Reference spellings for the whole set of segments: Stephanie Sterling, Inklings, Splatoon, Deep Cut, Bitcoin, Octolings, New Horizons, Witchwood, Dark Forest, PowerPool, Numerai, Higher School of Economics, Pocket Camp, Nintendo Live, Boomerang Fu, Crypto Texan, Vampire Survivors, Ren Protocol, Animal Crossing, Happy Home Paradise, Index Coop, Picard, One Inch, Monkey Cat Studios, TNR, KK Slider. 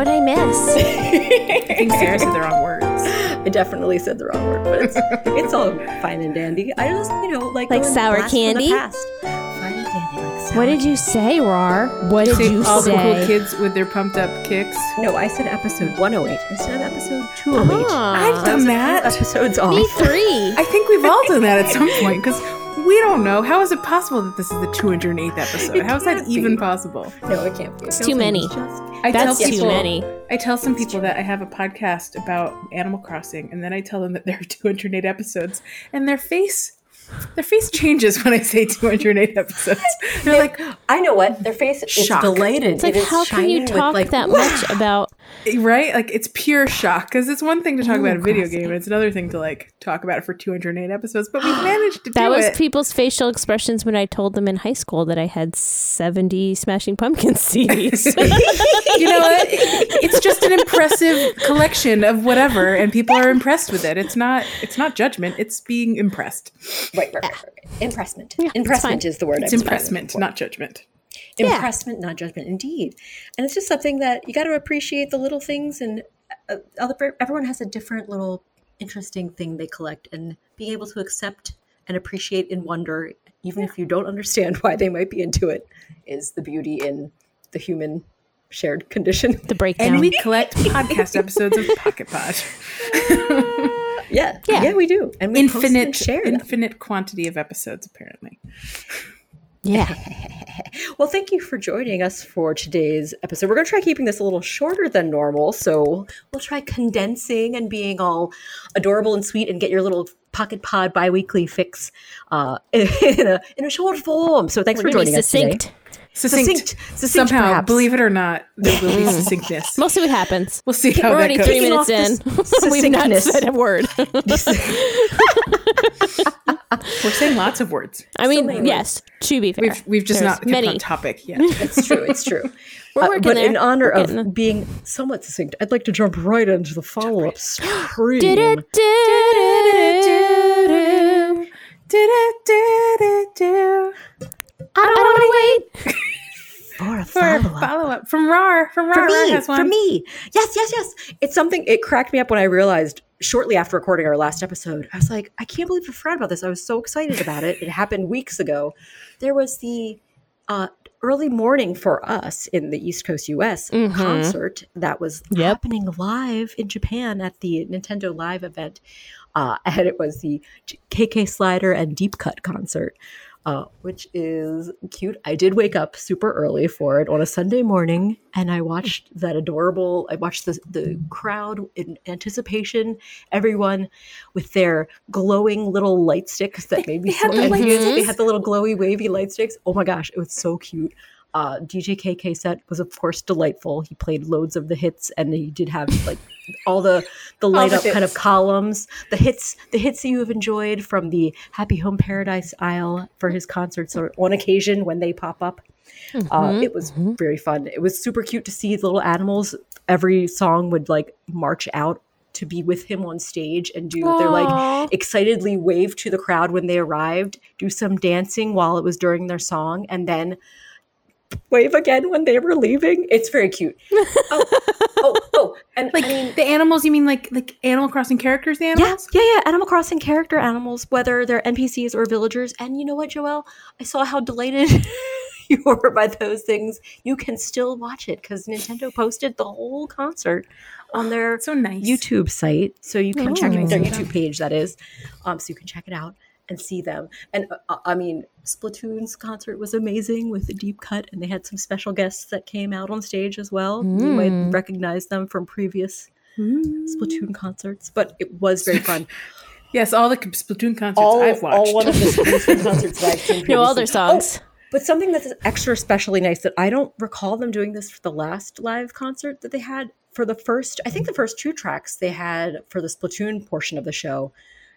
What'd I miss? I think Sarah said the wrong words. I definitely said the wrong word, but it's all fine and dandy. I just, like sour candy. Fine and dandy, like sour. What did you say, Rar? What did you all say? All the cool kids with their pumped up kicks. No, I said episode 108 instead of episode 208. I've done that. Episodes off. Me three. I think we've all done that at some point because. We don't know. How is it possible that this is the 208th episode? How is that even possible? No, it can't be. It's too many. I tell some people that I have a podcast about Animal Crossing, and then I tell them that there are 208 episodes, and their face changes when I say 208 episodes. They're like, I know what. Their face is delighted. It's like, how can you talk that much about... Right? Like, it's pure shock. Because it's one thing to talk about a video game, and it's another thing to, talk about it for 208 episodes. But we've managed to do it. That was people's facial expressions when I told them in high school that I had 70 Smashing Pumpkins CDs. You know what? It's just an impressive collection of whatever, and people are impressed with it. It's not judgment. It's being impressed. Right. Impressment. Yeah, impressment is the word. It's impressment, not judgment. Impressment, not judgment, indeed. And it's just something that you got to appreciate the little things, and everyone has a different little interesting thing they collect, and being able to accept and appreciate and wonder, even if you don't understand why they might be into it, is the beauty in the human shared condition. The breakdown. And we collect podcast episodes of Pocket Pod. Yeah, we do. And we infinite quantity of episodes, apparently. Yeah. Well, thank you for joining us for today's episode. We're going to try keeping this a little shorter than normal, so we'll try condensing and being all adorable and sweet and get your little Pocket Pod biweekly fix in a short form. So thanks for joining us today. Succinct somehow, perhaps. Believe it or not, there will be succinctness. We'll see what happens. We'll see how that goes. We're already 3 minutes in. We've not said a word. We're saying lots of words. I mean, so yes, words. To be fair. We've just not kept on topic yet. It's true. We're working but there. In honor of being somewhat succinct, I'd like to jump right into the follow-up stream. I don't want to wait for a follow-up. From Rar. Rar has one. For me. Yes. It's something, it cracked me up when I realized shortly after recording our last episode, I was like, I can't believe I forgot about this. I was so excited about it. It happened weeks ago. There was the early morning for us in the East Coast US concert that was happening live in Japan at the Nintendo Live event. And it was the KK Slider and Deep Cut concert. Which is cute. I did wake up super early for it on a Sunday morning, and I watched the crowd in anticipation, everyone with their glowing little light sticks that made me so envious. They had the little glowy, wavy light sticks. Oh my gosh, it was so cute. DJ KK set was, of course, delightful. He played loads of the hits, and he did have all the light up kind of columns, the hits that you have enjoyed from the Happy Home Paradise aisle for his concerts or on occasion when they pop up. It was very fun. It was super cute to see the little animals. Every song would march out to be with him on stage and do their excitedly wave to the crowd when they arrived, do some dancing while it was during their song, and then wave again when they were leaving. It's very cute. Oh! And the animals. You mean like Animal Crossing characters? The animals. Yeah. Animal Crossing character animals, whether they're NPCs or villagers. And you know what, Joelle? I saw how delighted you were by those things. You can still watch it because Nintendo posted the whole concert on their YouTube site, so you can check it out. Their YouTube page, that is. So you can check it out and see them. And Splatoon's concert was amazing with the Deep Cut, and they had some special guests that came out on stage as well. You might recognize them from previous Splatoon concerts, but it was very fun. Yes, all the Splatoon concerts I've watched. All one of the Splatoon concerts that I've seen previously. All their songs. But something that's extra especially nice that I don't recall them doing this for the last live concert that they had for the first two tracks they had for the Splatoon portion of the show.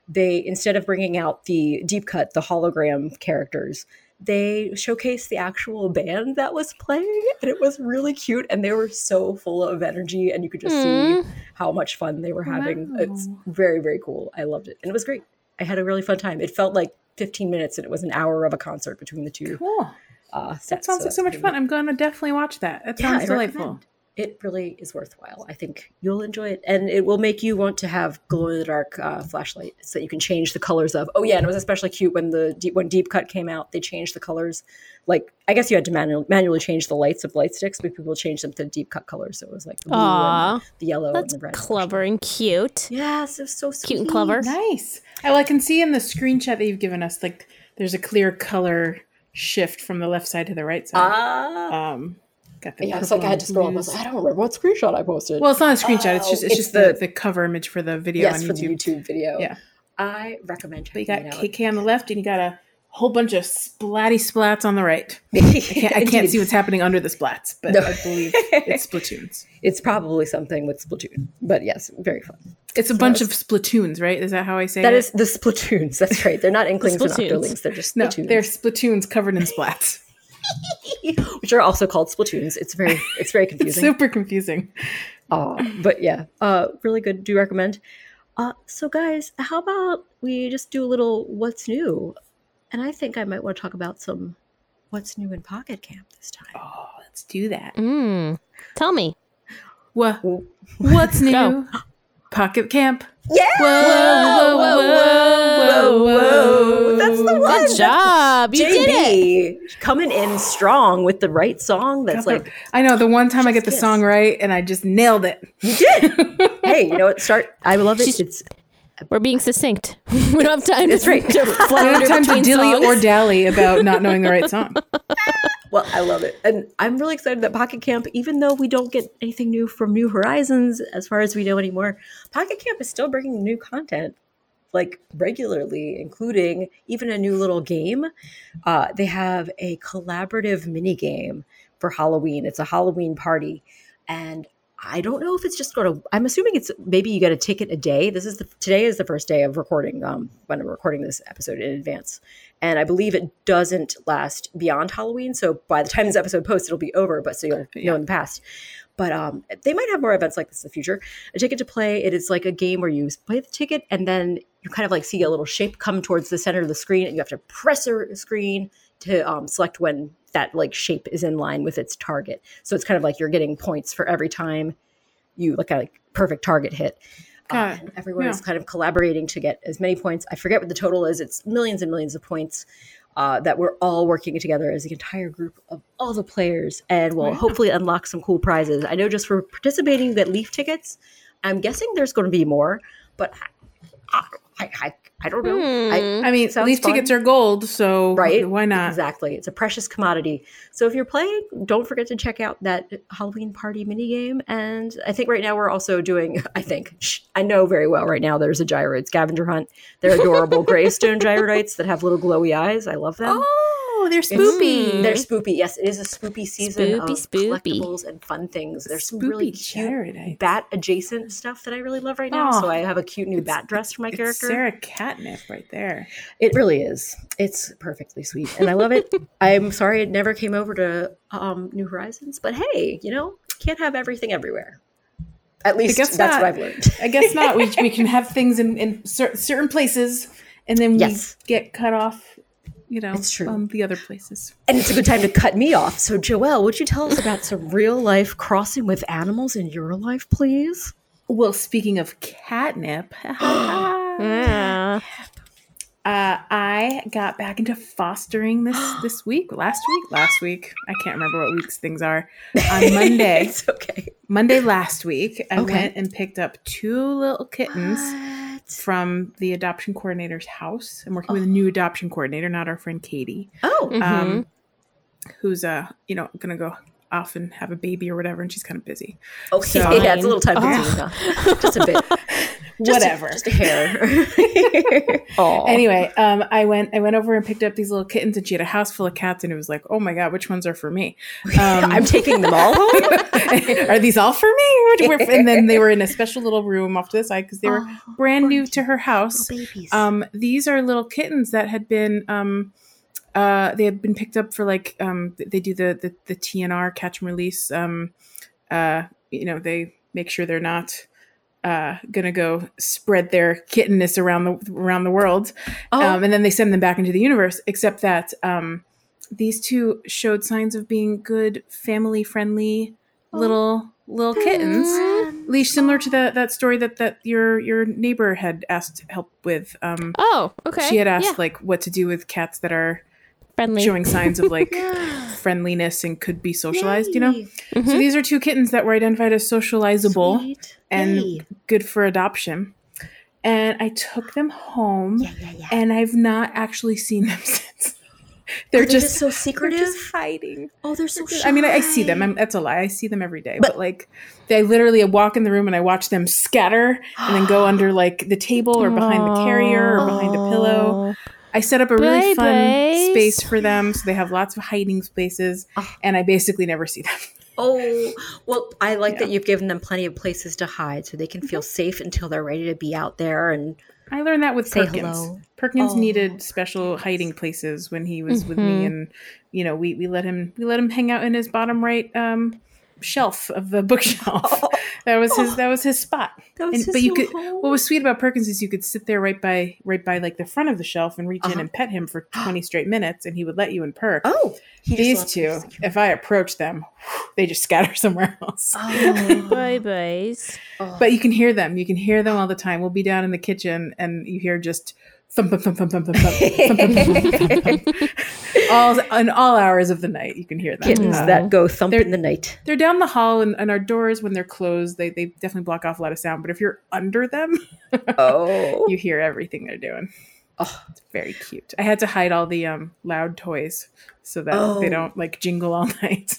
They, instead of bringing out the Deep Cut, the hologram characters, they showcased the actual band that was playing, and it was really cute, and they were so full of energy, and you could just see how much fun they were having. Wow. It's very, very cool. I loved it, and it was great. I had a really fun time. It felt like 15 minutes, and it was an hour of a concert between the two. Cool. That sounds like so much fun. I'm going to definitely watch that. That sounds delightful. it really is worthwhile. I think you'll enjoy it, and it will make you want to have glow-in-the-dark flashlights that you can change the colors of. Oh yeah, and it was especially cute when Deep Cut came out. They changed the colors. Like, I guess you had to manually change the lights of light sticks, but people changed them to Deep Cut colors. So it was like the blue and the yellow and the red. That's clever and cute. Yes, it was so sweet. Cute and clever. Nice. Well, I can see in the screenshot that you've given us, like, there's a clear color shift from the left side to the right side. Yeah, it's like I had to scroll up. I was like, I don't remember what screenshot I posted. Well, it's not a screenshot. It's just the cover image for the video on YouTube. Yes, for the YouTube video. Yeah. I recommend checking it out. But you got KK on the left, and you got a whole bunch of splatty splats on the right. I can't see what's happening under the splats, but no. I believe it's Splatoons. It's probably something with Splatoon, but yes, very fun. It's a bunch of Splatoons, right? Is that how I say it? That is the Splatoons. That's right. They're not Inklings and Octolings. They're just Splatoons. No, they're Splatoons covered in splats. Which are also called Splatoons. It's very confusing. It's super confusing. But yeah, really good. Do recommend. So guys, how about we just do a little what's new? And I think I might want to talk about some what's new in Pocket Camp this time. Oh, let's do that. Tell me. What's new? Go. Pocket Camp. Yeah! Whoa, whoa, whoa, whoa, whoa. That's the one. Good job. You did it. Coming in strong with the right song. That's like, I know, the one time I get the song right and I just nailed it. You did. Hey, you know what? I love it. We're being succinct. We don't have time to fly under between dilly or dally about not knowing the right song. Well, I love it. And I'm really excited that Pocket Camp, even though we don't get anything new from New Horizons, as far as we know anymore, Pocket Camp is still bringing new content, like regularly, including even a new little game. They have a collaborative mini game for Halloween. It's a Halloween party. And I don't know if it's just going to, I'm assuming it's maybe you get a ticket a day. Today is the first day of recording, when I'm recording this episode in advance. And I believe it doesn't last beyond Halloween. So by the time this episode posts, it'll be over, but so you'll know in the past. But they might have more events like this in the future. A ticket to play, it is like a game where you play the ticket and then you kind of like see a little shape come towards the center of the screen and you have to press a screen to select when that like shape is in line with its target. So it's kind of like you're getting points for every time you like a perfect target hit. And everyone is kind of collaborating to get as many points. I forget what the total is. It's millions and millions of points that we're all working together as an entire group of all the players and will hopefully unlock some cool prizes. I know just for participating, you get Leaf tickets. I'm guessing there's going to be more, but I don't know. I mean, Leaf tickets are gold, so why not? Exactly. It's a precious commodity. So if you're playing, don't forget to check out that Halloween party minigame. And I think right now we're also doing, I know very well right now there's a Gyroid scavenger hunt. They're adorable gravestone Gyroids that have little glowy eyes. I love them. Oh, they're spoopy. They're spoopy. Yes, it is a spoopy season of collectibles and fun things. There's some really cute bat adjacent stuff that I really love right now. So I have a cute new bat dress for my character. Sarah Catnip right there. It really is. It's perfectly sweet, and I love it. I'm sorry it never came over to New Horizons, but hey, you know, can't have everything everywhere. At least that's what I've learned. I guess not. We can have things in certain places, and then we get cut off. You know, it's true. The other places. And it's a good time to cut me off. So, Joelle, would you tell us about some real-life crossing with animals in your life, please? Well, speaking of catnip, I got back into fostering this week. Last week. I can't remember what weeks things are. On Monday. It's okay. Monday last week, I went and picked up 2 little kittens. From the adoption coordinator's house. I'm working with a new adoption coordinator, not our friend Katie. Who's gonna go off and have a baby or whatever, and she's kind of busy. Okay, it's a little time busy, just a bit, whatever, just a hair. Anyway, I went over and picked up these little kittens, and she had a house full of cats, and it was like, oh my god, which ones are for me? I'm taking them all home. Are these all for me? And then they were in a special little room off to the side because they were brand new to her house. These are little kittens that had been they had been picked up for like they do the TNR, catch and release. They make sure they're not gonna go spread their kittenness around the world. And then they send them back into the universe, except that these 2 showed signs of being good, family friendly little little kittens, leash, similar to that story that your neighbor had asked help with. Oh, okay. She had asked like what to do with cats that are friendly, showing signs of like friendliness and could be socialized. Yay. You know. Mm-hmm. So these are two kittens that were identified as socializable and good for adoption. And I took them home, and I've not actually seen them since. They're just so secretive. They're just hiding. Oh, they're so shy. I mean, I see them. That's a lie. I see them every day. But like, they literally walk in the room, and I watch them scatter and then go under like the table or behind the carrier or behind the pillow. I set up a really fun space for them, so they have lots of hiding spaces, and I basically never see them. Oh, well, I like that you've given them plenty of places to hide so they can feel safe until they're ready to be out there. And I learned that with Perkins. Hello. Perkins needed special hiding places when he was with me, and you know, we let him hang out in his bottom right shelf of the bookshelf. That was his spot. What was sweet about Perkins is you could sit there right by like the front of the shelf and reach in and pet him for 20 straight minutes, and he would let you and perk. Oh, these two, if I approach them, they just scatter somewhere else. Oh, bye byes. But you can hear them. You can hear them all the time. We'll be down in the kitchen, and you hear just thump thump thump thump thump thump thump. In all hours of the night, you can hear them. Kittens that go thump in the night. They're down the hall, and our doors, when they're closed, they definitely block off a lot of sound. But if you're under them, you hear everything they're doing. Oh, it's very cute. I had to hide all the loud toys so that they don't like jingle all night.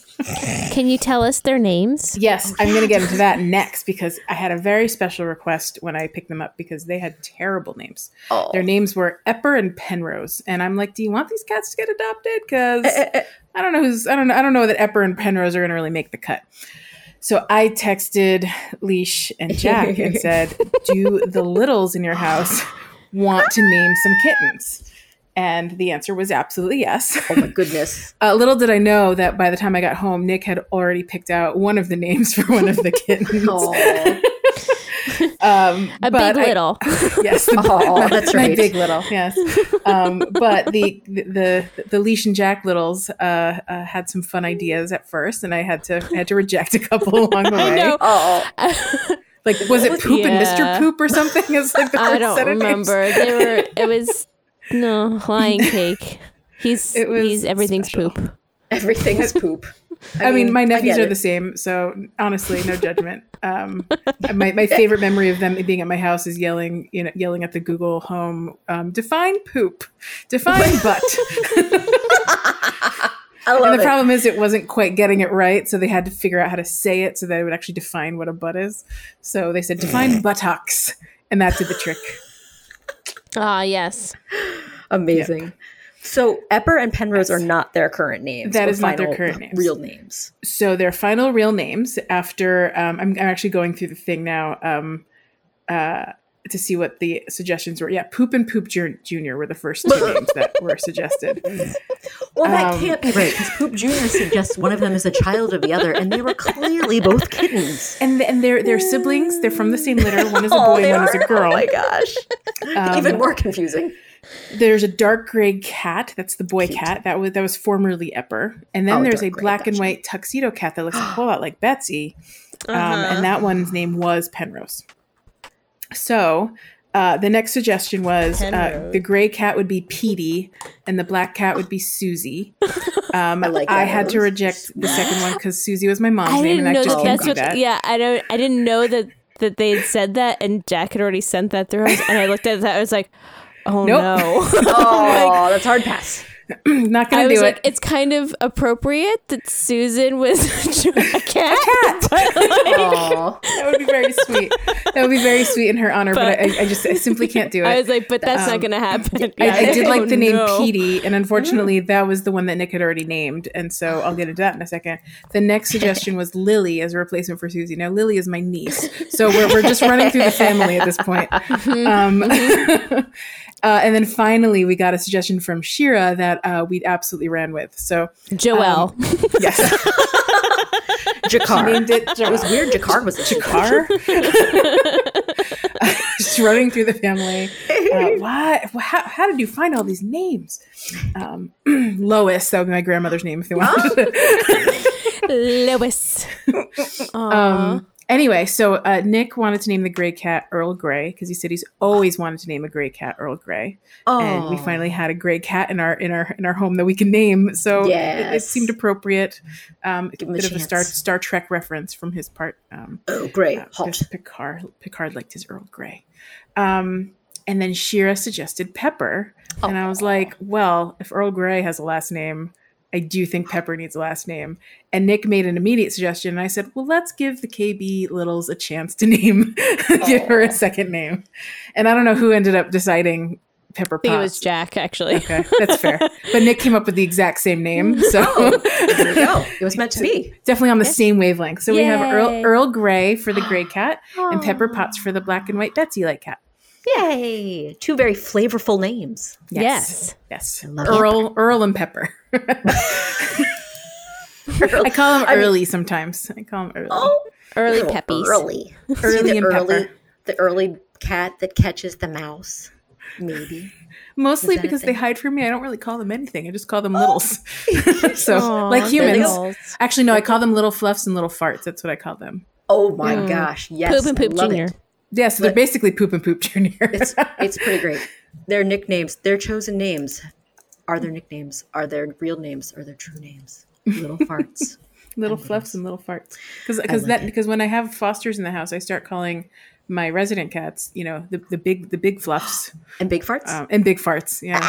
Can you tell us their names? Yes, I'm going to get into that next, because I had a very special request when I picked them up, because they had terrible names. Oh. Their names were Epper and Penrose, and I'm like, do you want these cats to get adopted? Because I don't know that Epper and Penrose are going to really make the cut. So I texted Leash and Jack and said, do the littles in your house want to name some kittens? And the answer was absolutely yes. Oh my goodness. Little did I know that by the time I got home, Nick had already picked out one of the names for one of the kittens. Big Little. That's right. My Big Little, yes. But the Leash and Jack littles had some fun ideas at first, and I had to reject a couple along the way. I know. Oh. Like, was it Poop and Mr. Poop or something? It's like the first set of names. I don't remember. It was Lion Cake. Everything's special. Poop. Everything's poop. I mean, my nephews are the same, so honestly, no judgment. My favorite memory of them being at my house is yelling at the Google Home, define poop, define butt. And the problem is it wasn't quite getting it right, so they had to figure out how to say it so that it would actually define what a butt is. So they said, define buttocks, and that did the trick. Ah, yes. Amazing. Yep. So Epper and Penrose are not their current names. That is not their current names. Real names. So their final real names after I'm actually going through the thing now to see what the suggestions were. Yeah, Poop and Poop Junior were the first two names that were suggested. Well, that can't be right, because Poop Junior suggests one of them is a child of the other, and they were clearly both kittens. And they're siblings. They're from the same litter. One is a boy, one is a girl. Oh my gosh. Even more confusing. There's a dark gray cat. That's the boy cat. That was formerly Epper. And then there's a black and white tuxedo cat that looks a whole lot like Betsy. And that one's name was Penrose. So the next suggestion was the gray cat would be Petey and the black cat would be Susie. I had to reject the second one because Susie was my mom's name, and I just can't do that. Yeah, I didn't know that they had said that, and Jack had already sent that through. And I looked at that. I was like, oh, nope. No. Like, that's hard pass. Not going to do it. It's kind of appropriate that Susan was a cat. That would be very sweet. That would be very sweet in her honor, but I simply can't do it. I was like, but that's not going to happen. I did like the name Petey, and unfortunately, that was the one that Nick had already named, and so I'll get into that in a second. The next suggestion was Lily as a replacement for Susie. Now, Lily is my niece, so we're just running through the family at this point. And then finally, we got a suggestion from Shira that we'd absolutely ran with. So Joelle. Yes. Jakar. She named it. It was weird. Jakar was it Jakar? Just running through the family. What? How did you find all these names? Lois. That would be my grandmother's name if they wanted. Lewis. Anyway, so Nick wanted to name the gray cat Earl Grey because he said he's always wanted to name a gray cat Earl Grey, and we finally had a gray cat in our home that we can name. So it seemed appropriate. A bit of a Star Trek reference from his part. Earl Grey, hot. Picard liked his Earl Grey. And then Shira suggested Pepper, and I was like, well, if Earl Grey has a last name, I do think Pepper needs a last name. And Nick made an immediate suggestion. And I said, well, let's give the KB Littles a chance to name, give her a second name. And I don't know who ended up deciding Pepper Potts. I think it was Jack, actually. Okay, that's fair. But Nick came up with the exact same name. So there we go. It was meant to be. Definitely on the same wavelength. So we have Earl Grey for the gray cat and Pepper Potts for the black and white Betsy-like cat. Yay! Two very flavorful names. Yes. Earl and Pepper. I call him Early sometimes. Oh, Early Peppies. Early and Pepper. The early cat that catches the mouse. Maybe. Mostly because they hide from me. I don't really call them anything. I just call them littles. So, aww, like humans. Actually, no, I call them little fluffs and little farts. That's what I call them. Oh my gosh. Yes. Poop and Poop Junior. Yeah, so they're basically Poop and Poop Junior. It's pretty great. Their nicknames, their chosen names, are their nicknames, are their real names, are their true names. Little farts, little fluffs, and little farts. Because when I have fosters in the house, I start calling my resident cats, you know, the big fluffs and big farts Yeah.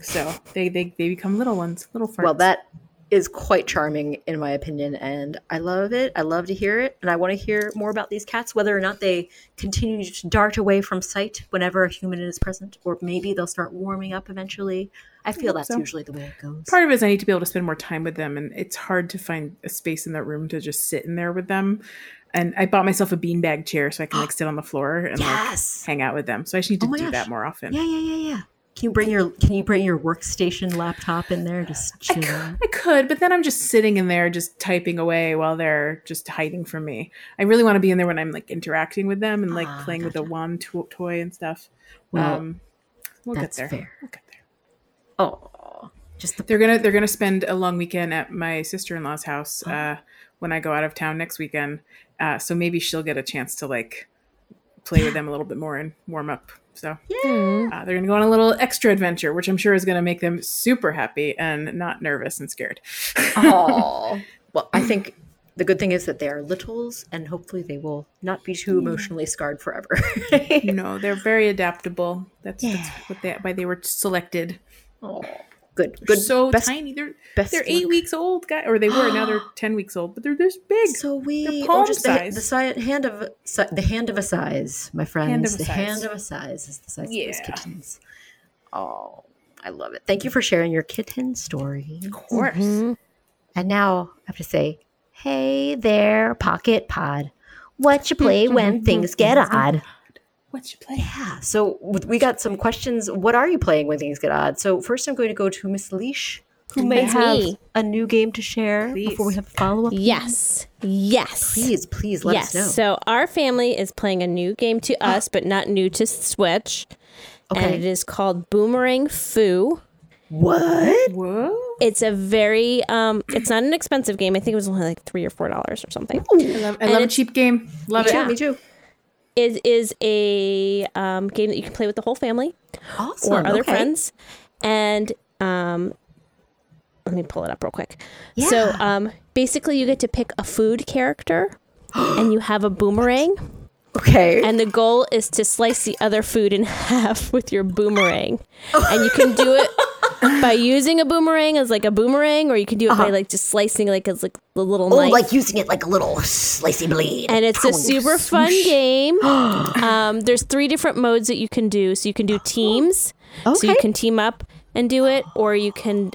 So they become little ones, little farts. Well, that is quite charming in my opinion, and I love it. I love to hear it, and I want to hear more about these cats, whether or not they continue to dart away from sight whenever a human is present, or maybe they'll start warming up eventually. I feel that's usually the way it goes. Part of it is I need to be able to spend more time with them, and it's hard to find a space in that room to just sit in there with them. And I bought myself a beanbag chair so I can like sit on the floor and like hang out with them. So I just need to do that more often. Yeah. Can you bring your workstation laptop in there? Just chill. I could, but then I'm just sitting in there, just typing away while they're just hiding from me. I really want to be in there when I'm like interacting with them and like playing with the wand toy and stuff. Well, We'll get there. Oh, they're gonna spend a long weekend at my sister-in-law's house when I go out of town next weekend. So maybe she'll get a chance to like play with them a little bit more and warm up. So they're going to go on a little extra adventure, which I'm sure is going to make them super happy and not nervous and scared. Oh, well, I think the good thing is that they are littles, and hopefully they will not be too emotionally scarred forever. No, they're very adaptable. That's why they were selected. Oh, good. So tiny. They're 8 weeks old, guys, or they were. Now they're 10 weeks old, but they're this big. So we they're palm size. The hand of a size, my friends. Hand of a size is the size of those kittens. Oh, I love it. Thank you for sharing your kitten story. Of course. Mm-hmm. And now I have to say, hey there, Pocket Pod. What you play when things get odd? What you play? Yeah. So we got some questions. What are you playing when things get odd? So first I'm going to go to Miss Leash, who may have a new game to share before we have a follow-up. Yes. Please let us know. So our family is playing a new game to us, but not new to Switch. Okay. And it is called Boomerang Fu. What? Whoa. It's a very, it's not an expensive game. I think it was only like $3 or $4 or something. Ooh. I love a cheap game. Love it. Me too. It is a game that you can play with the whole family or other friends. And let me pull it up real quick. Yeah. So basically you get to pick a food character and you have a boomerang. Okay. And the goal is to slice the other food in half with your boomerang. And you can do it by using a boomerang as like a boomerang, or you can do it by like just slicing like as like a little knife. Like using it like a little slicey blade. And it's a super fun game. There's 3 different modes that you can do. So you can do teams. Okay. So you can team up and do it, or you can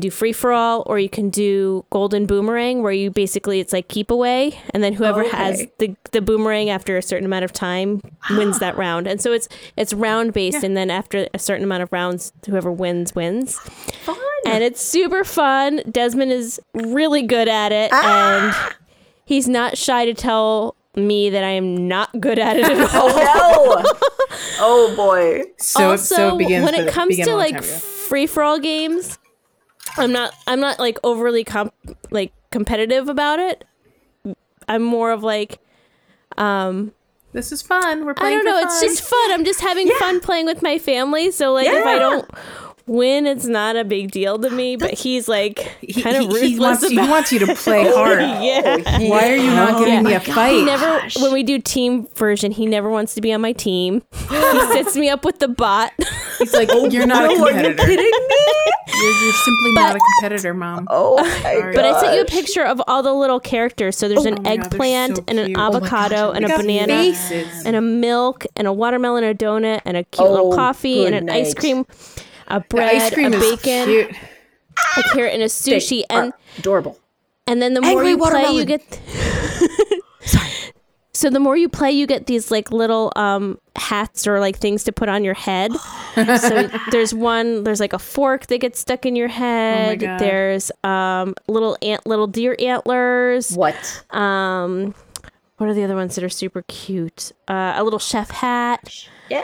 do free-for-all, or you can do golden boomerang, where you basically, it's like keep away, and then whoever has the boomerang after a certain amount of time wins that round. And so it's round-based, and then after a certain amount of rounds, whoever wins. Fun. And it's super fun. Desmond is really good at it, and he's not shy to tell me that I am not good at it at all. Oh boy. So also, when it comes to like free-for-all games, I'm not like overly competitive about it. I'm more of like, this is fun. We're playing. I don't know. It's just fun. I'm just having fun playing with my family. So like, if I don't win, it's not a big deal to me. But he's like kind of ruthless. He wants you to play hard. Yeah. Why are you not getting me a fight? He never. When we do team version, he never wants to be on my team. He sets me up with the bot. He's like, you're not a competitor. Are you kidding me? You're simply not a competitor, Mom. Oh, my But I sent you a picture of all the little characters. So there's an eggplant and an avocado and a banana and a milk and a watermelon and a donut and a cute little coffee and an ice cream, a bread, a bacon, cute. A carrot and a sushi. And adorable. And then the more you play, you get... Sorry. So the more you play, you get these like little hats or like things to put on your head. So there's like a fork that gets stuck in your head. Oh my God. There's little deer antlers. What? What are the other ones that are super cute? A little chef hat. Yeah.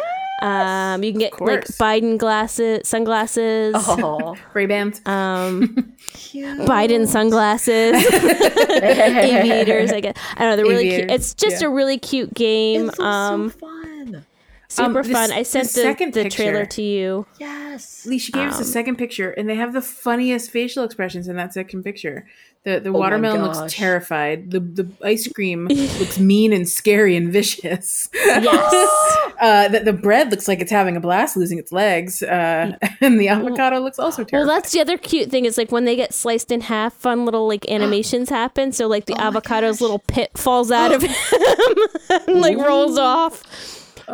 You can get like Biden glasses, sunglasses. Oh, Ray-Bans. Biden sunglasses. Aviators, I guess. I don't know. They're really cute. It's just a really cute game. It's so fun. Super fun. I sent the trailer to you. Yes. Lee, she gave us the second picture, and they have the funniest facial expressions in that second picture. The watermelon looks terrified. The ice cream looks mean and scary and vicious. Yes. The bread looks like it's having a blast losing its legs. And the avocado looks also terrified. Well, that's the other cute thing is like when they get sliced in half, fun little like animations happen. So like the avocado's little pit falls out of him and like rolls off.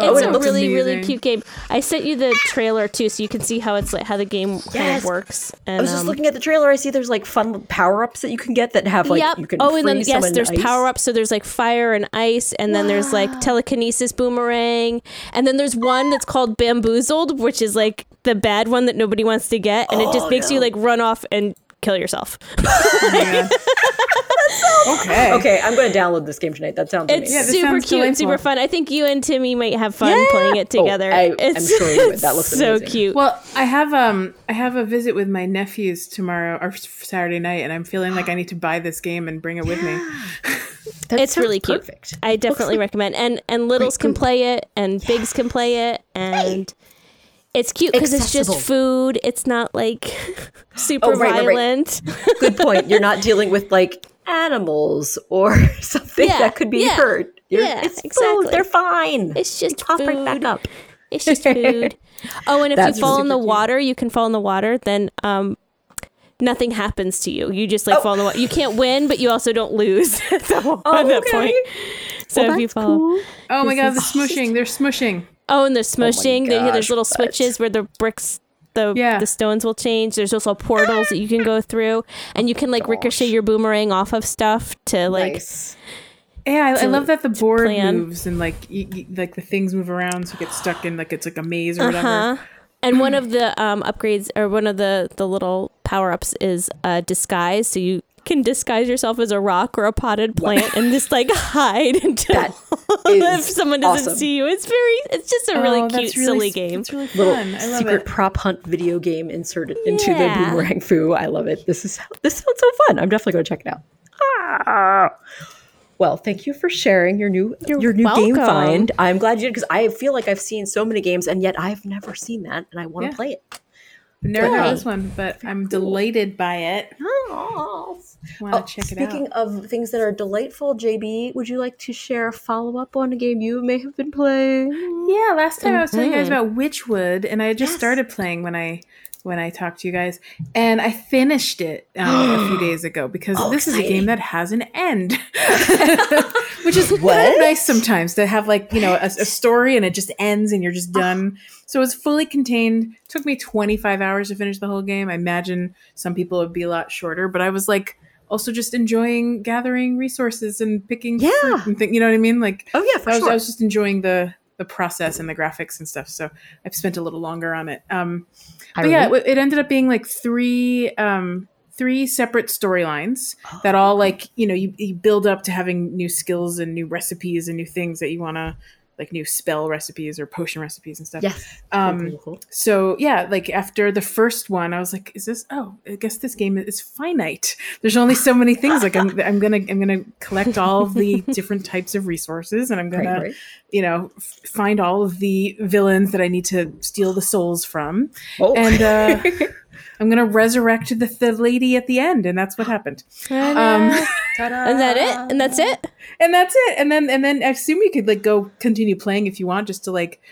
It's a really, really cute game. I sent you the trailer too, so you can see how it's like how the game kind of works. And, I was just looking at the trailer. I see there's like fun power ups that you can get that have like you can. Oh, and then there's power ups. So there's like fire and ice, and then there's like telekinesis boomerang, and then there's one that's called bamboozled, which is like the bad one that nobody wants to get, and it just makes you like run off and kill yourself. Okay, I'm going to download this game tonight. That sounds amazing. It's super cute and super fun. I think you and Timmy might have fun playing it together. I'm sure you would. That looks so amazing. Cute. Well, I have a visit with my nephews tomorrow or Saturday night, and I'm feeling like I need to buy this game and bring it with me. It's really cute. Perfect. I definitely recommend. And littles can play it, and bigs can play it, and. It's cute because it's just food. It's not like super violent. Right. Good point. You're not dealing with like animals or something that could be hurt. It's exactly. Food. They're fine. It's just food. Right back up. It's just food. And if you fall in the water, you can fall in the water. Then nothing happens to you. You just like fall in the water. You can't win, but you also don't lose at that point. So if you fall, oh my God, the smushing! They're smushing. Oh, and the smushing. There's little switches where the bricks, the stones will change. There's also portals that you can go through, and you can like ricochet your boomerang off of stuff to like. Nice. Yeah, I love that the board moves and like like the things move around, so you get stuck in like it's like a maze or whatever. And one of the upgrades or one of the little power ups is disguise, so you can disguise yourself as a rock or a potted plant and just like hide until if someone doesn't see you. It's just a really cute, silly game. It's really fun. Little secret prop hunt video game inserted into the Boomerang Fu. I love it. This sounds so fun. I'm definitely going to check it out. Ah. Well, thank you for sharing your new game find. I'm glad you did because I feel like I've seen so many games and yet I've never seen that and I want to play it. I've never heard this one, but I'm delighted by it. Oh, wow, check it out. Speaking of things that are delightful, JB, would you like to share a follow-up on a game you may have been playing? Yeah, last time I was telling you guys about Witchwood, and I had just started playing when I talked to you guys, and I finished it a few days ago because this is a game that has an end, which is nice sometimes to have like a story and it just ends and you're just done. So it's fully contained. It took me 25 hours to finish the whole game. I imagine some people would be a lot shorter, but I was like also just enjoying gathering resources and picking fruit and things. You know what I mean? Like I was just enjoying the process and the graphics and stuff. So I've spent a little longer on it. It ended up being like three separate storylines that all like, you build up to having new skills and new recipes and new things that you want to like new spell recipes or potion recipes and stuff. Yes. So yeah, like after the first one, I was like, "Is this? Oh, I guess this game is finite. There's only so many things. Like I'm gonna collect all of the different types of resources, and I'm gonna, right. you know, find all of the villains that I need to steal the souls from, and I'm gonna resurrect the lady at the end, and that's what happened. And that it? And that's it? And that's it. And then I assume you could like go continue playing if you want, just to like,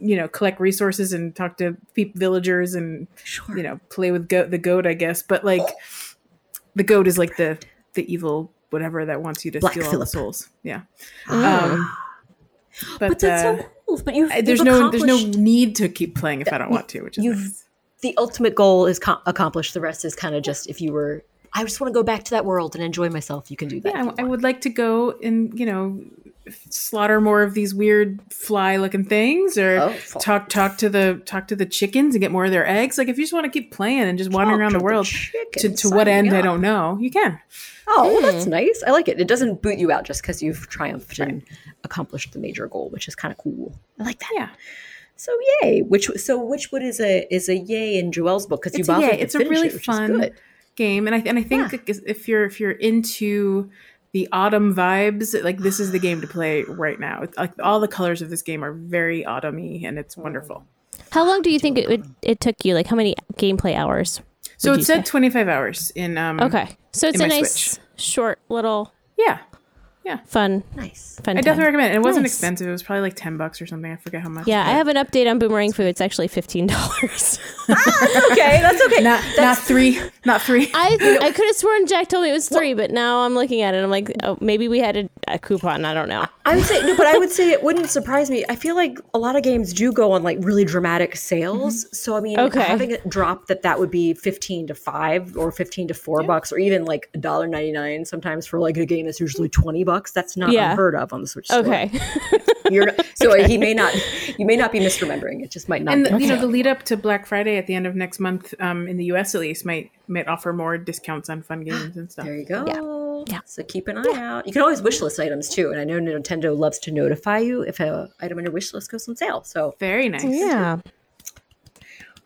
you know, collect resources and talk to villagers and, sure. you know, play with the goat, I guess. But like the goat is like the evil whatever that wants you to Black steal Phillip. All the souls. Yeah. But that's so cool. But there's no need to keep playing if I don't want to, which is nice. The ultimate goal is accomplished. The rest is kind of just if you were... I just want to go back to that world and enjoy myself. You can do that. Yeah, I would like to go and, you know, slaughter more of these weird fly-looking things, or talk to the chickens and get more of their eggs. Like, if you just want to keep playing and just wandering around the world, to what end, I don't know, you can. Oh, well, that's nice. I like it. It doesn't boot you out just because you've triumphed and accomplished the major goal, which is kind of cool. I like that. Yeah. So yay! Witchwood is a yay in Joelle's book, because you bothered to finish it. It's a really fun game, and I think if you're into the autumn vibes, like this is the game to play right now. It's like all the colors of this game are very autumny, and it's wonderful. How long do you think it took you? Like how many gameplay hours? So it said 25 hours in. Okay, so it's a nice Switch. Short little. Yeah. Fun. Nice. Fun. I definitely recommend it. It wasn't expensive. It was probably like $10 or something. I forget how much. Yeah, I have an update on Boomerang Fu. It's actually $15. Okay, that's okay. Not three. I could have sworn Jack told me it was $3, but now I'm looking at it and I'm like, oh, maybe we had a coupon. I don't know. I would say it wouldn't surprise me. I feel like a lot of games do go on like really dramatic sales. Mm-hmm. So I mean, having it drop that would be 15 to 5 or 15 to $4, or even like $1.99 sometimes for like a game that's usually $20. That's not unheard of on the Switch. Okay, you may not be misremembering. It just might not. And the lead up to Black Friday at the end of next month, in the US at least, might offer more discounts on fun games and stuff. There you go. Yeah. So keep an eye out. You can always wishlist items too, and I know Nintendo loves to notify you if an item on your wish list goes on sale. So very nice. Yeah.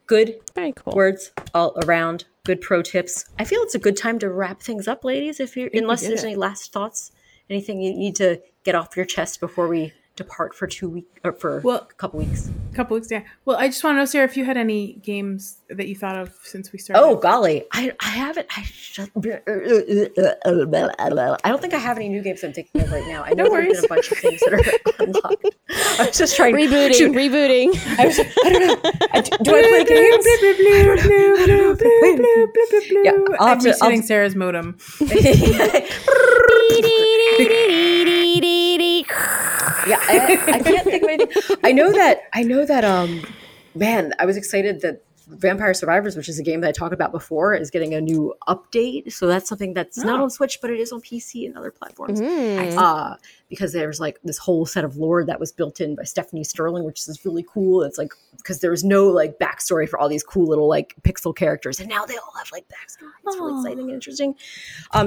Good. Very cool. Words all around. Good pro tips. I feel it's a good time to wrap things up, ladies. Unless there's any last thoughts. Anything you need to get off your chest before we depart for a couple weeks? Yeah. Well, I just want to know, Sarah, if you had any games that you thought of since we started. Oh, golly. I haven't. I don't think I have any new games I'm thinking of right now. I know there's been a bunch of things that are unlocked. I was just trying to. Rebooting. I don't know. Do I play games? Yeah, I'm resetting Sarah's modem. Yeah, I can't think of anything. I know that. Man, I was excited that Vampire Survivors, which is a game that I talked about before, is getting a new update. So that's something that's not on Switch, but it is on PC and other platforms. Mm. Because there's like this whole set of lore that was built in by Stephanie Sterling, which is really cool. It's like, because there was no like backstory for all these cool little like pixel characters, and now they all have like backstory. It's really exciting and interesting.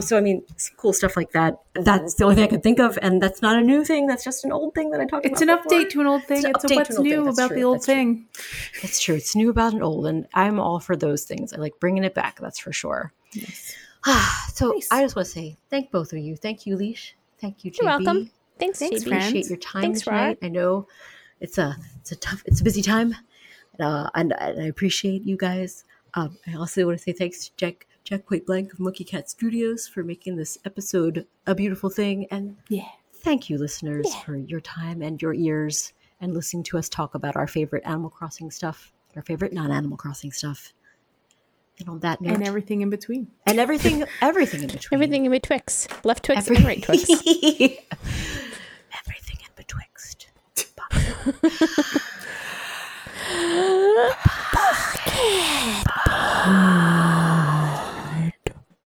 So I mean, some cool stuff like that. That's the only thing I can think of, and that's not a new thing. That's just an old thing that I talked about. It's an update to an old thing. It's a what's new about the old thing. That's true. It's new about an old, and I'm all for those things. I like bringing it back. That's for sure. Yes. I just want to say thank both of you. Thank you, Leesh. Thank you, JB. You're welcome. Thanks, JB. Appreciate your time tonight. I know it's a busy time, and I appreciate you guys. I also want to say thanks to Jack White Blank of Monkey Cat Studios for making this episode a beautiful thing, and thank you, listeners, for your time and your ears and listening to us talk about our favorite Animal Crossing stuff, our favorite non-Animal Crossing stuff. And on that note. And everything in between. And everything in between. Everything in betwixt. Left twixt and right twixt. Everything in betwixt. Pocket.